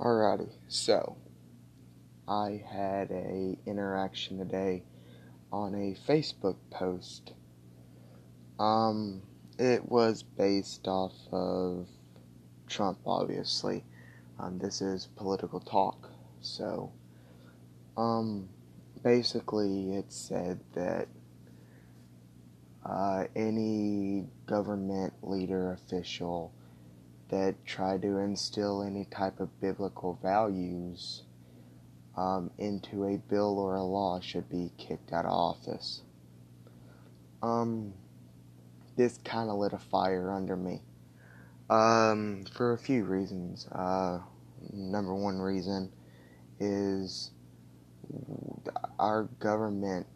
Alrighty, so I had a interaction today on a Facebook post. It was based off of Trump, obviously. This is political talk, so basically it said that any government leader official that try to instill any type of biblical values into a bill or a law should be kicked out of office. This kind of lit a fire under me for a few reasons. Number one reason is our government,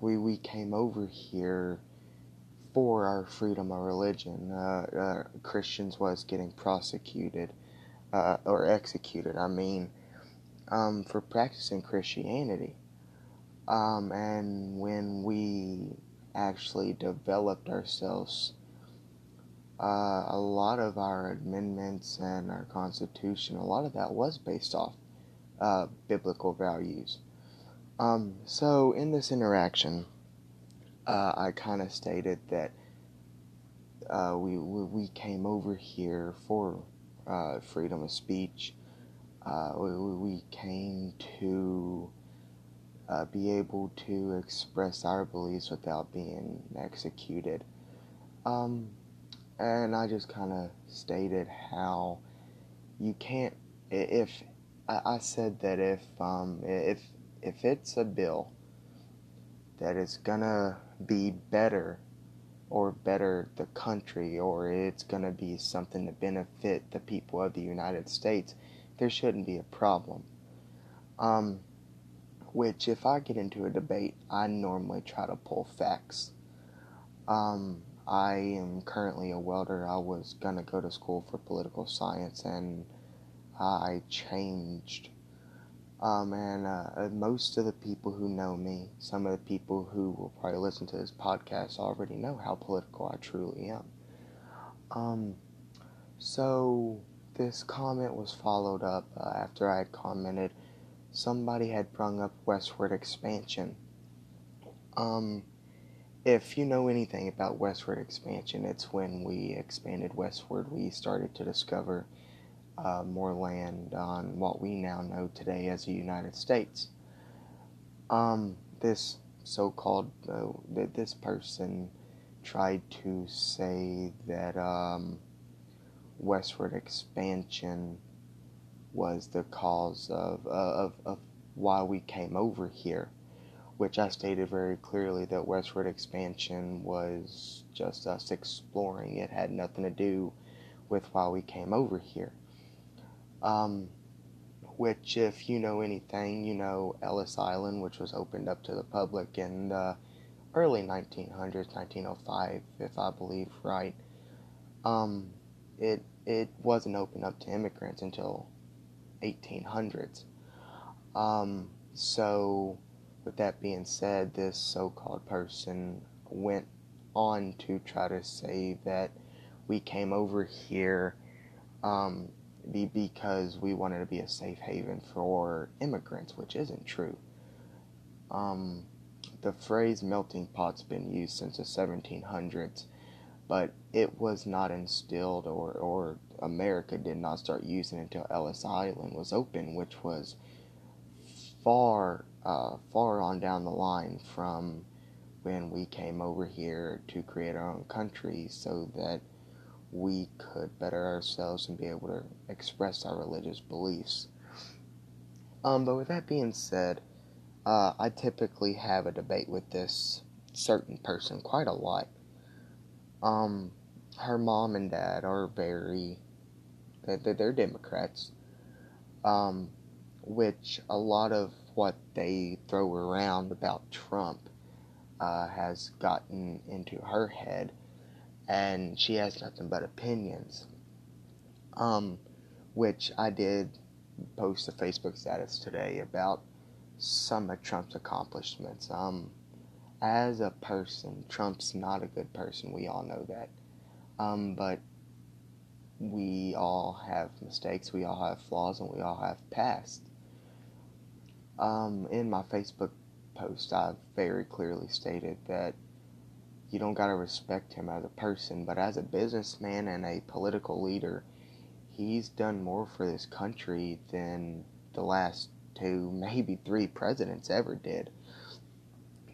we came over here for our freedom of religion. Christians was getting prosecuted, or executed, for practicing Christianity. And when we actually developed ourselves, a lot of our amendments and our Constitution, a lot of that was based off biblical values. So in this interaction, I kind of stated that we came over here for freedom of speech. We came to be able to express our beliefs without being executed. And I just kind of stated how you can't. If I said that if it's a bill that it's gonna be better the country, or it's gonna be something to benefit the people of the United States, there shouldn't be a problem. Which, if I get into a debate, I normally try to pull facts. I am currently a welder. I was gonna go to school for political science, and I changed. Most of the people who know me, some of the people who will probably listen to this podcast already know how political I truly am. So this comment was followed up after I had commented. Somebody had brung up westward expansion. If you know anything about westward expansion, it's when we expanded westward, we started to discover more land on what we now know today as the United States. This so-called, this person tried to say that westward expansion was the cause of why we came over here, which I stated very clearly that westward expansion was just us exploring. It had nothing to do with why we came over here. Which, if you know anything, you know Ellis Island, which was opened up to the public in the early 1900s, 1905, if I believe right. It wasn't opened up to immigrants until 1800s. So, with that being said, this so-called person went on to try to say that we came over here, because we wanted to be a safe haven for immigrants, which isn't true. The phrase melting pot's been used since the 1700s, but it was not instilled, or America did not start using it until Ellis Island was open, which was far on down the line from when we came over here to create our own country so that we could better ourselves and be able to express our religious beliefs. But with that being said, I typically have a debate with this certain person quite a lot. Her mom and dad are they're Democrats, which a lot of what they throw around about Trump has gotten into her head. And she has nothing but opinions, which I did post a Facebook status today about some of Trump's accomplishments. As a person, Trump's not a good person. We all know that. But we all have mistakes, we all have flaws, and we all have past. In my Facebook post, I very clearly stated that you don't got to respect him as a person, but as a businessman and a political leader, he's done more for this country than the last 2, maybe 3 presidents ever did.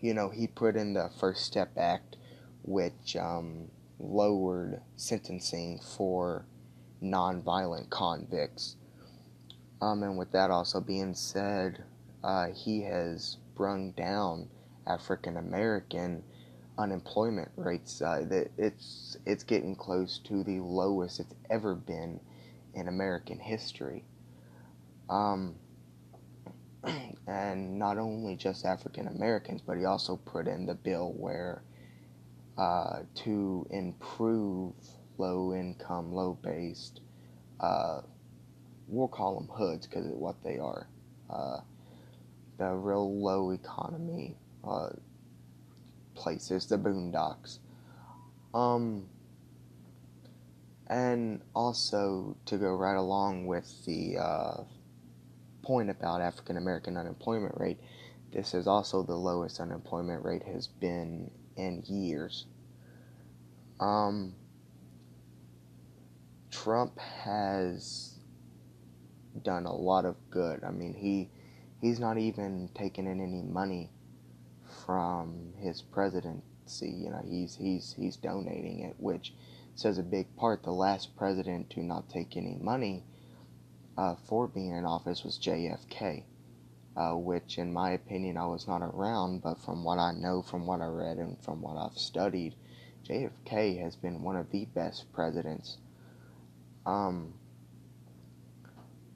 You know, he put in the First Step Act, which lowered sentencing for nonviolent convicts. And with that also being said, he has brung down African American unemployment rates. It's getting close to the lowest it's ever been in American history. And not only just African Americans, but he also put in the bill where to improve low-income, low-based, we'll call them hoods because of what they are, the real low economy places, the boondocks, and also to go right along with the point about African American unemployment rate, this is also the lowest unemployment rate has been in years. Trump has done a lot of good. I mean, he's not even taking in any money from his presidency. You know, he's donating it, which says a big part. The last president to not take any money for being in office was JFK, which in my opinion I was not around, but from what I know, from what I read, and from what I've studied, JFK has been one of the best presidents.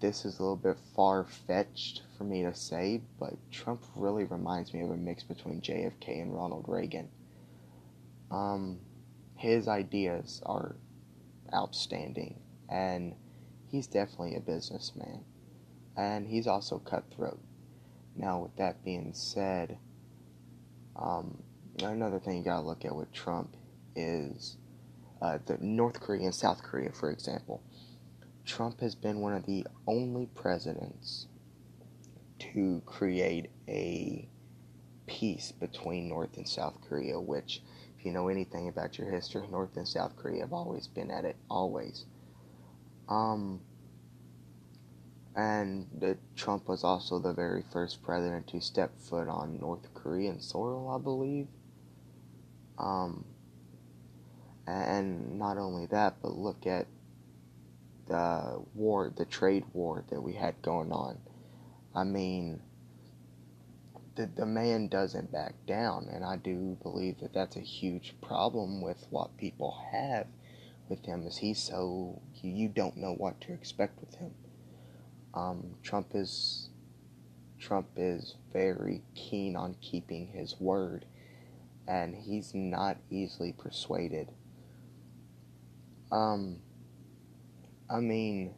This is a little bit far-fetched for me to say, but Trump really reminds me of a mix between JFK and Ronald Reagan. His ideas are outstanding, and he's definitely a businessman, and he's also cutthroat. Now, with that being said, another thing you gotta look at with Trump is the North Korea and South Korea, for example. Trump has been one of the only presidents to create a peace between North and South Korea, which, if you know anything about your history, North and South Korea have always been at it, always. And Trump was also the very first president to step foot on North Korean soil, I believe. And not only that, but look at the trade war that we had going on. I mean, the man doesn't back down, and I do believe that that's a huge problem with what people have with him, is he's so, you don't know what to expect with him. Trump is very keen on keeping his word, and he's not easily persuaded. I mean,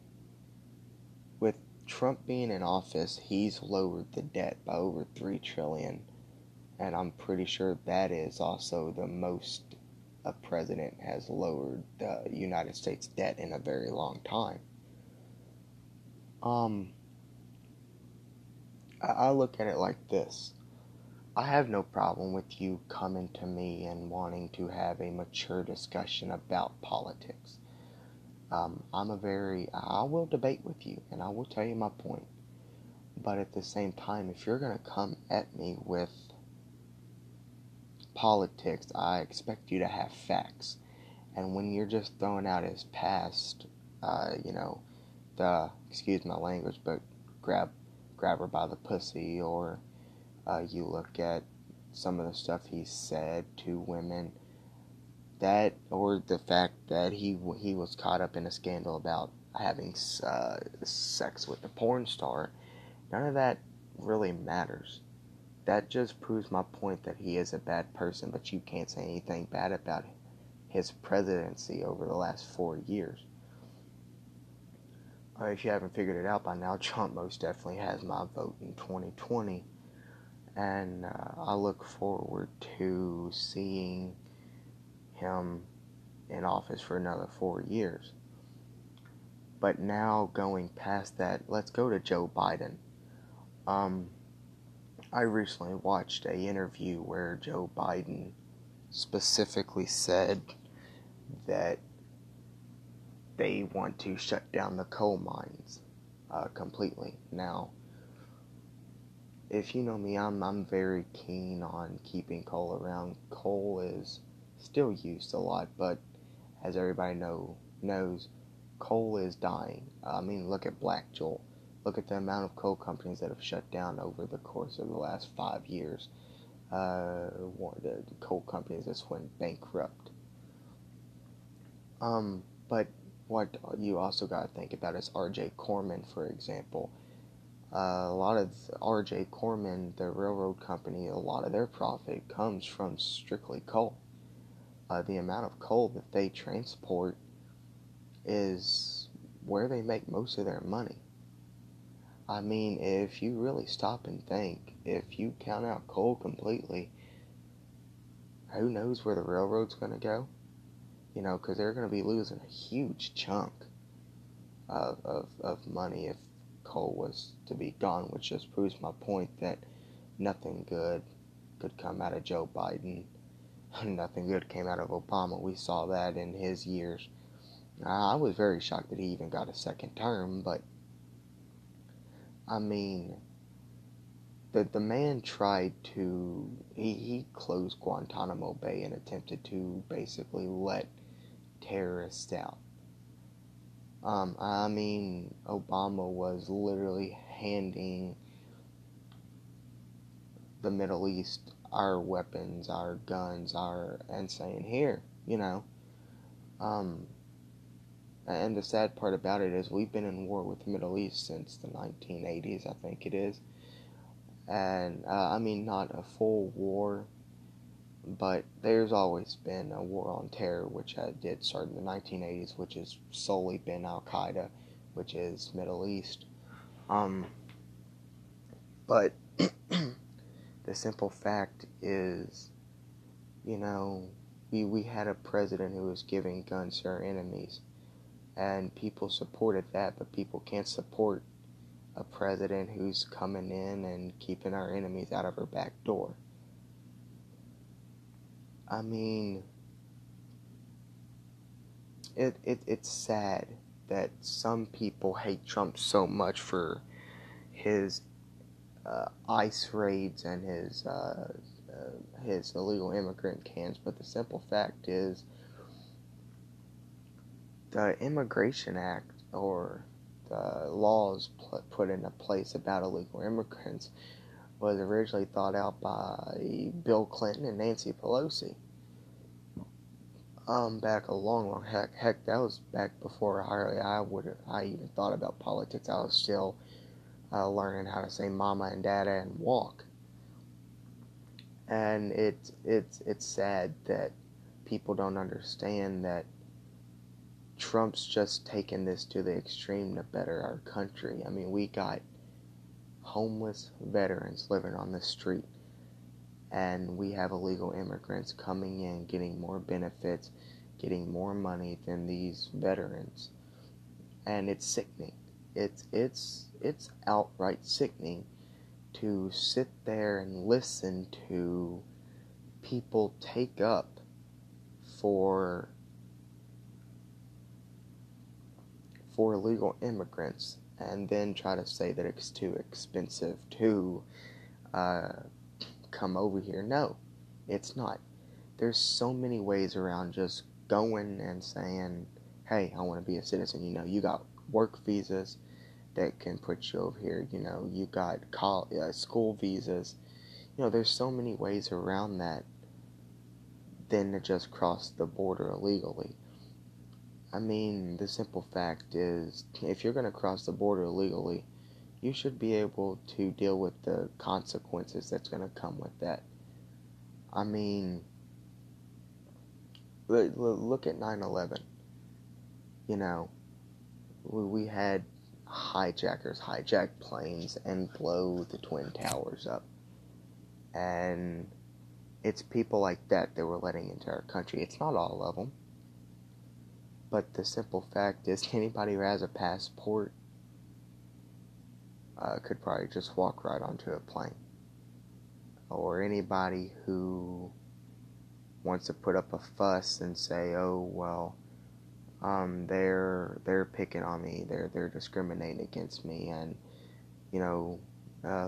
with Trump being in office, he's lowered the debt by over $3 trillion, and I'm pretty sure that is also the most a president has lowered the United States debt in a very long time. I look at it like this. I have no problem with you coming to me and wanting to have a mature discussion about politics. I will debate with you, and I will tell you my point. But at the same time, if you're going to come at me with politics, I expect you to have facts. And when you're just throwing out his past, excuse my language, but grab her by the pussy, or you look at some of the stuff he said to women, that, or the fact that he was caught up in a scandal about having sex with a porn star, none of that really matters. That just proves my point that he is a bad person, but you can't say anything bad about his presidency over the last 4 years. If you haven't figured it out by now, Trump most definitely has my vote in 2020, and I look forward to seeing him in office for another 4 years. But now going past that, let's go to Joe Biden. I recently watched an interview where Joe Biden specifically said that they want to shut down the coal mines completely. Now, if you know me, I'm very keen on keeping coal around. Coal is still used a lot, but as everybody knows, coal is dying. I mean, look at Black Jewel. Look at the amount of coal companies that have shut down over the course of the last 5 years. One of the coal companies that went bankrupt. But what you also got to think about is R. J. Corman, for example. A lot of R. J. Corman, the railroad company, a lot of their profit comes from strictly coal. The amount of coal that they transport is where they make most of their money. I mean, if you really stop and think, if you count out coal completely, who knows where the railroad's going to go? You know, because they're going to be losing a huge chunk of money if coal was to be gone, which just proves my point that nothing good could come out of Joe Biden. Nothing good came out of Obama. We saw that in his years. I was very shocked that he even got a second term, but I mean, the man tried to, he closed Guantanamo Bay and attempted to basically let terrorists out. I mean, Obama was literally handing the Middle East our weapons, our guns, and saying, here, you know. And the sad part about it is we've been in war with the Middle East since the 1980s, I think it is. And, I mean, not a full war, but there's always been a war on terror, which did start in the 1980s, which has solely been Al-Qaeda, which is Middle East. But the simple fact is, you know, we had a president who was giving guns to our enemies. And people supported that, but people can't support a president who's coming in and keeping our enemies out of her back door. I mean, it's sad that some people hate Trump so much for his ICE raids and his illegal immigrant camps, but the simple fact is, the Immigration Act, or the laws put into place about illegal immigrants, was originally thought out by Bill Clinton and Nancy Pelosi. Back a long heck, that was back before I even thought about politics. I was still learning how to say mama and dada and walk. And it's sad that people don't understand that Trump's just taken this to the extreme to better our country. I mean, we got homeless veterans living on the street, and we have illegal immigrants coming in, getting more benefits, getting more money than these veterans. And it's sickening. It's outright sickening to sit there and listen to people take up for illegal immigrants, and then try to say that it's too expensive to come over here. No, it's not. There's so many ways around just going and saying, hey, I want to be a citizen. You know, you got work visas that can put you over here. You know, you got school visas. You know, there's so many ways around that than to just cross the border illegally. I mean, the simple fact is, if you're going to cross the border illegally, you should be able to deal with the consequences that's going to come with that. I mean, look at 9/11. You know, we had hijackers hijack planes and blow the Twin Towers up. And it's people like that we're letting into our country. It's not all of them. But the simple fact is, anybody who has a passport could probably just walk right onto a plane. Or anybody who wants to put up a fuss and say, oh, well, they're picking on me, they're discriminating against me, and, you know,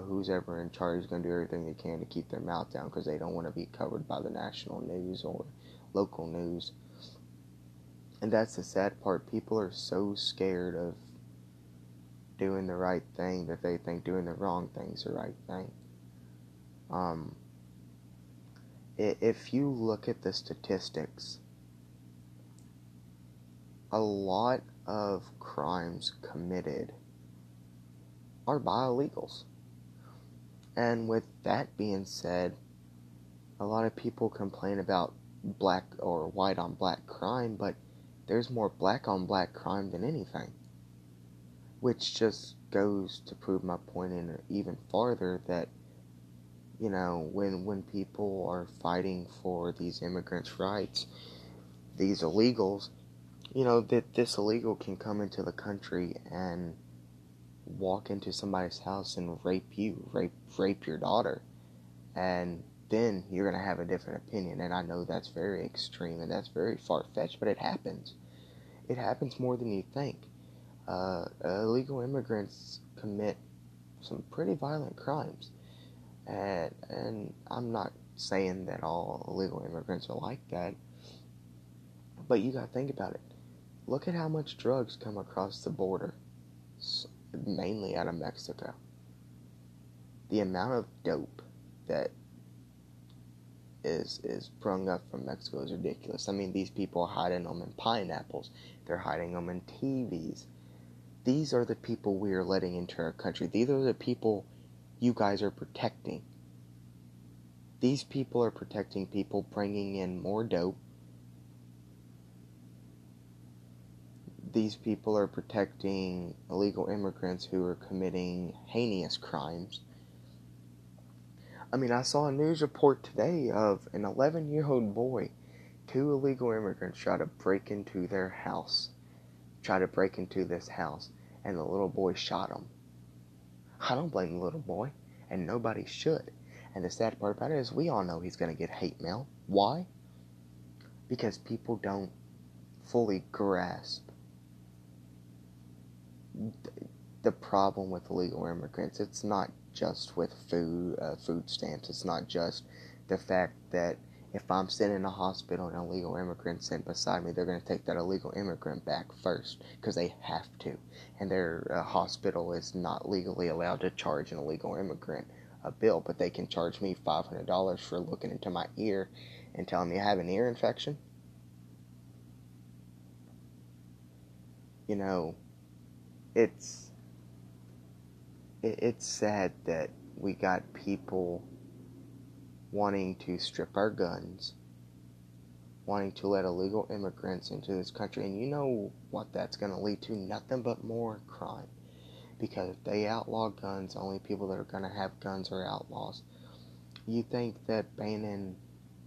who's ever in charge is going to do everything they can to keep their mouth down because they don't want to be covered by the national news or local news. And that's the sad part. People are so scared of doing the right thing that they think doing the wrong thing is the right thing. If you look at the statistics, a lot of crimes committed are by illegals. And with that being said, a lot of people complain about black or white on black crime, but there's more black on black crime than anything. Which just goes to prove my point in even farther that, you know, when people are fighting for these immigrants' rights, these illegals, you know, that this illegal can come into the country and walk into somebody's house and rape you, rape your daughter, and then you're going to have a different opinion. And I know that's very extreme and that's very far-fetched, but it happens. It happens more than you think. Illegal immigrants commit some pretty violent crimes. And I'm not saying that all illegal immigrants are like that, but you gotta think about it. Look at how much drugs come across the border, mainly out of Mexico. The amount of dope that is brung up from Mexico is ridiculous. I mean, these people are hiding them in pineapples. They're hiding them in TVs. These are the people we are letting into our country. These are the people you guys are protecting. These people are protecting people, bringing in more dope. These people are protecting illegal immigrants who are committing heinous crimes. I mean, I saw a news report today of an 11-year-old boy, 2 illegal immigrants tried to break into this house, and the little boy shot him. I don't blame the little boy, and nobody should. And the sad part about it is we all know he's going to get hate mail. Why? Because people don't fully grasp the problem with illegal immigrants. It's not just with food stamps. It's not just the fact that if I'm sitting in a hospital and an illegal immigrant sitting beside me, they're going to take that illegal immigrant back first because they have to. And their hospital is not legally allowed to charge an illegal immigrant a bill, but they can charge me $500 for looking into my ear and telling me I have an ear infection. You know, it's sad that we got people wanting to strip our guns, wanting to let illegal immigrants into this country. And you know what that's going to lead to? Nothing but more crime. Because if they outlaw guns, only people that are going to have guns are outlaws. You think that banning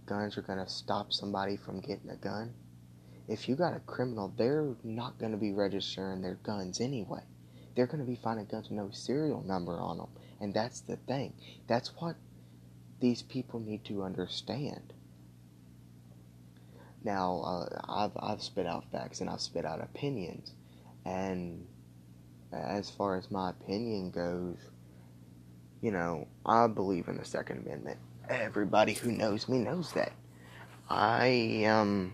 guns are going to stop somebody from getting a gun? If you got a criminal, they're not going to be registering their guns anyway. They're going to be finding guns with no serial number on them. And that's the thing. That's what these people need to understand. Now, I've spit out facts and I've spit out opinions, and as far as my opinion goes, you know, I believe in the Second Amendment. Everybody who knows me knows that. I am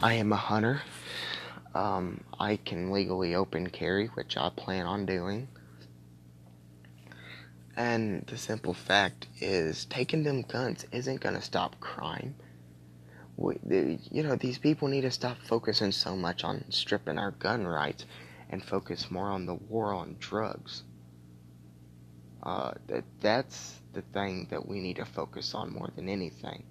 a hunter. I can legally open carry, which I plan on doing. And the simple fact is, taking them guns isn't going to stop crime. You know, these people need to stop focusing so much on stripping our gun rights and focus more on the war on drugs. That's the thing that we need to focus on more than anything.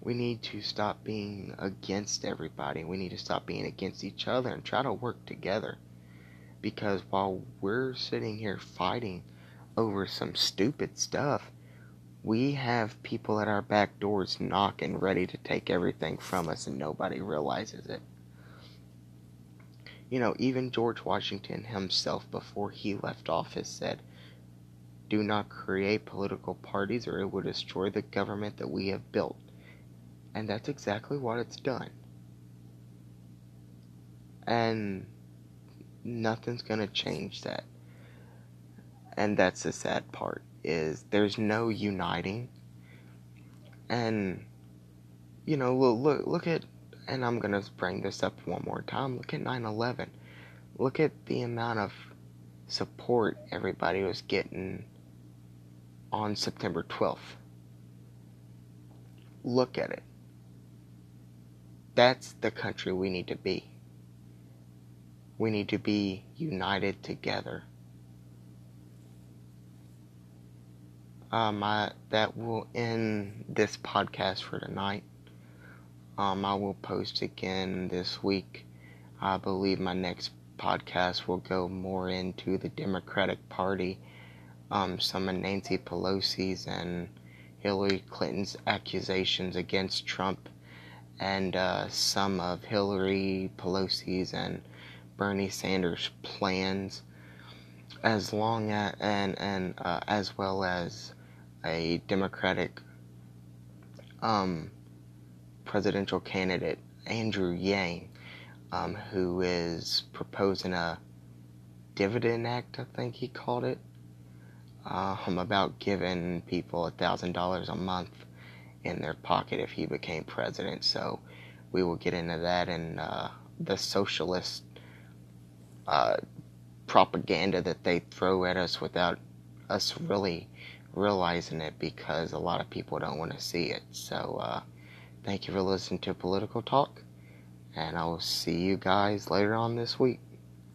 We need to stop being against everybody. We need to stop being against each other and try to work together. Because while we're sitting here fighting over some stupid stuff, We have people at our back doors knocking, ready to take everything from us, and nobody realizes it. You know, even George Washington himself, before he left office, said, "Do not create political parties or it will destroy the government that we have built." And that's exactly what it's done. And nothing's going to change that. And that's the sad part, is there's no uniting. And, you know, look at, and I'm going to bring this up one more time, look at 9/11. Look at the amount of support everybody was getting on September 12th. Look at it. That's the country we need to be. We need to be united together. That will end this podcast for tonight. I will post again this week. I believe my next podcast will go more into the Democratic Party, some of Nancy Pelosi's and Hillary Clinton's accusations against Trump, and some of Hillary Pelosi's and Bernie Sanders' plans, as long as, and as well as a Democratic presidential candidate, Andrew Yang, who is proposing a dividend act, I think he called it, about giving people $1,000 a month in their pocket if he became president. So we will get into that and the socialist propaganda that they throw at us without us really realizing it, because a lot of people don't want to see it. So thank you for listening to Political Talk, and I will see you guys later on this week.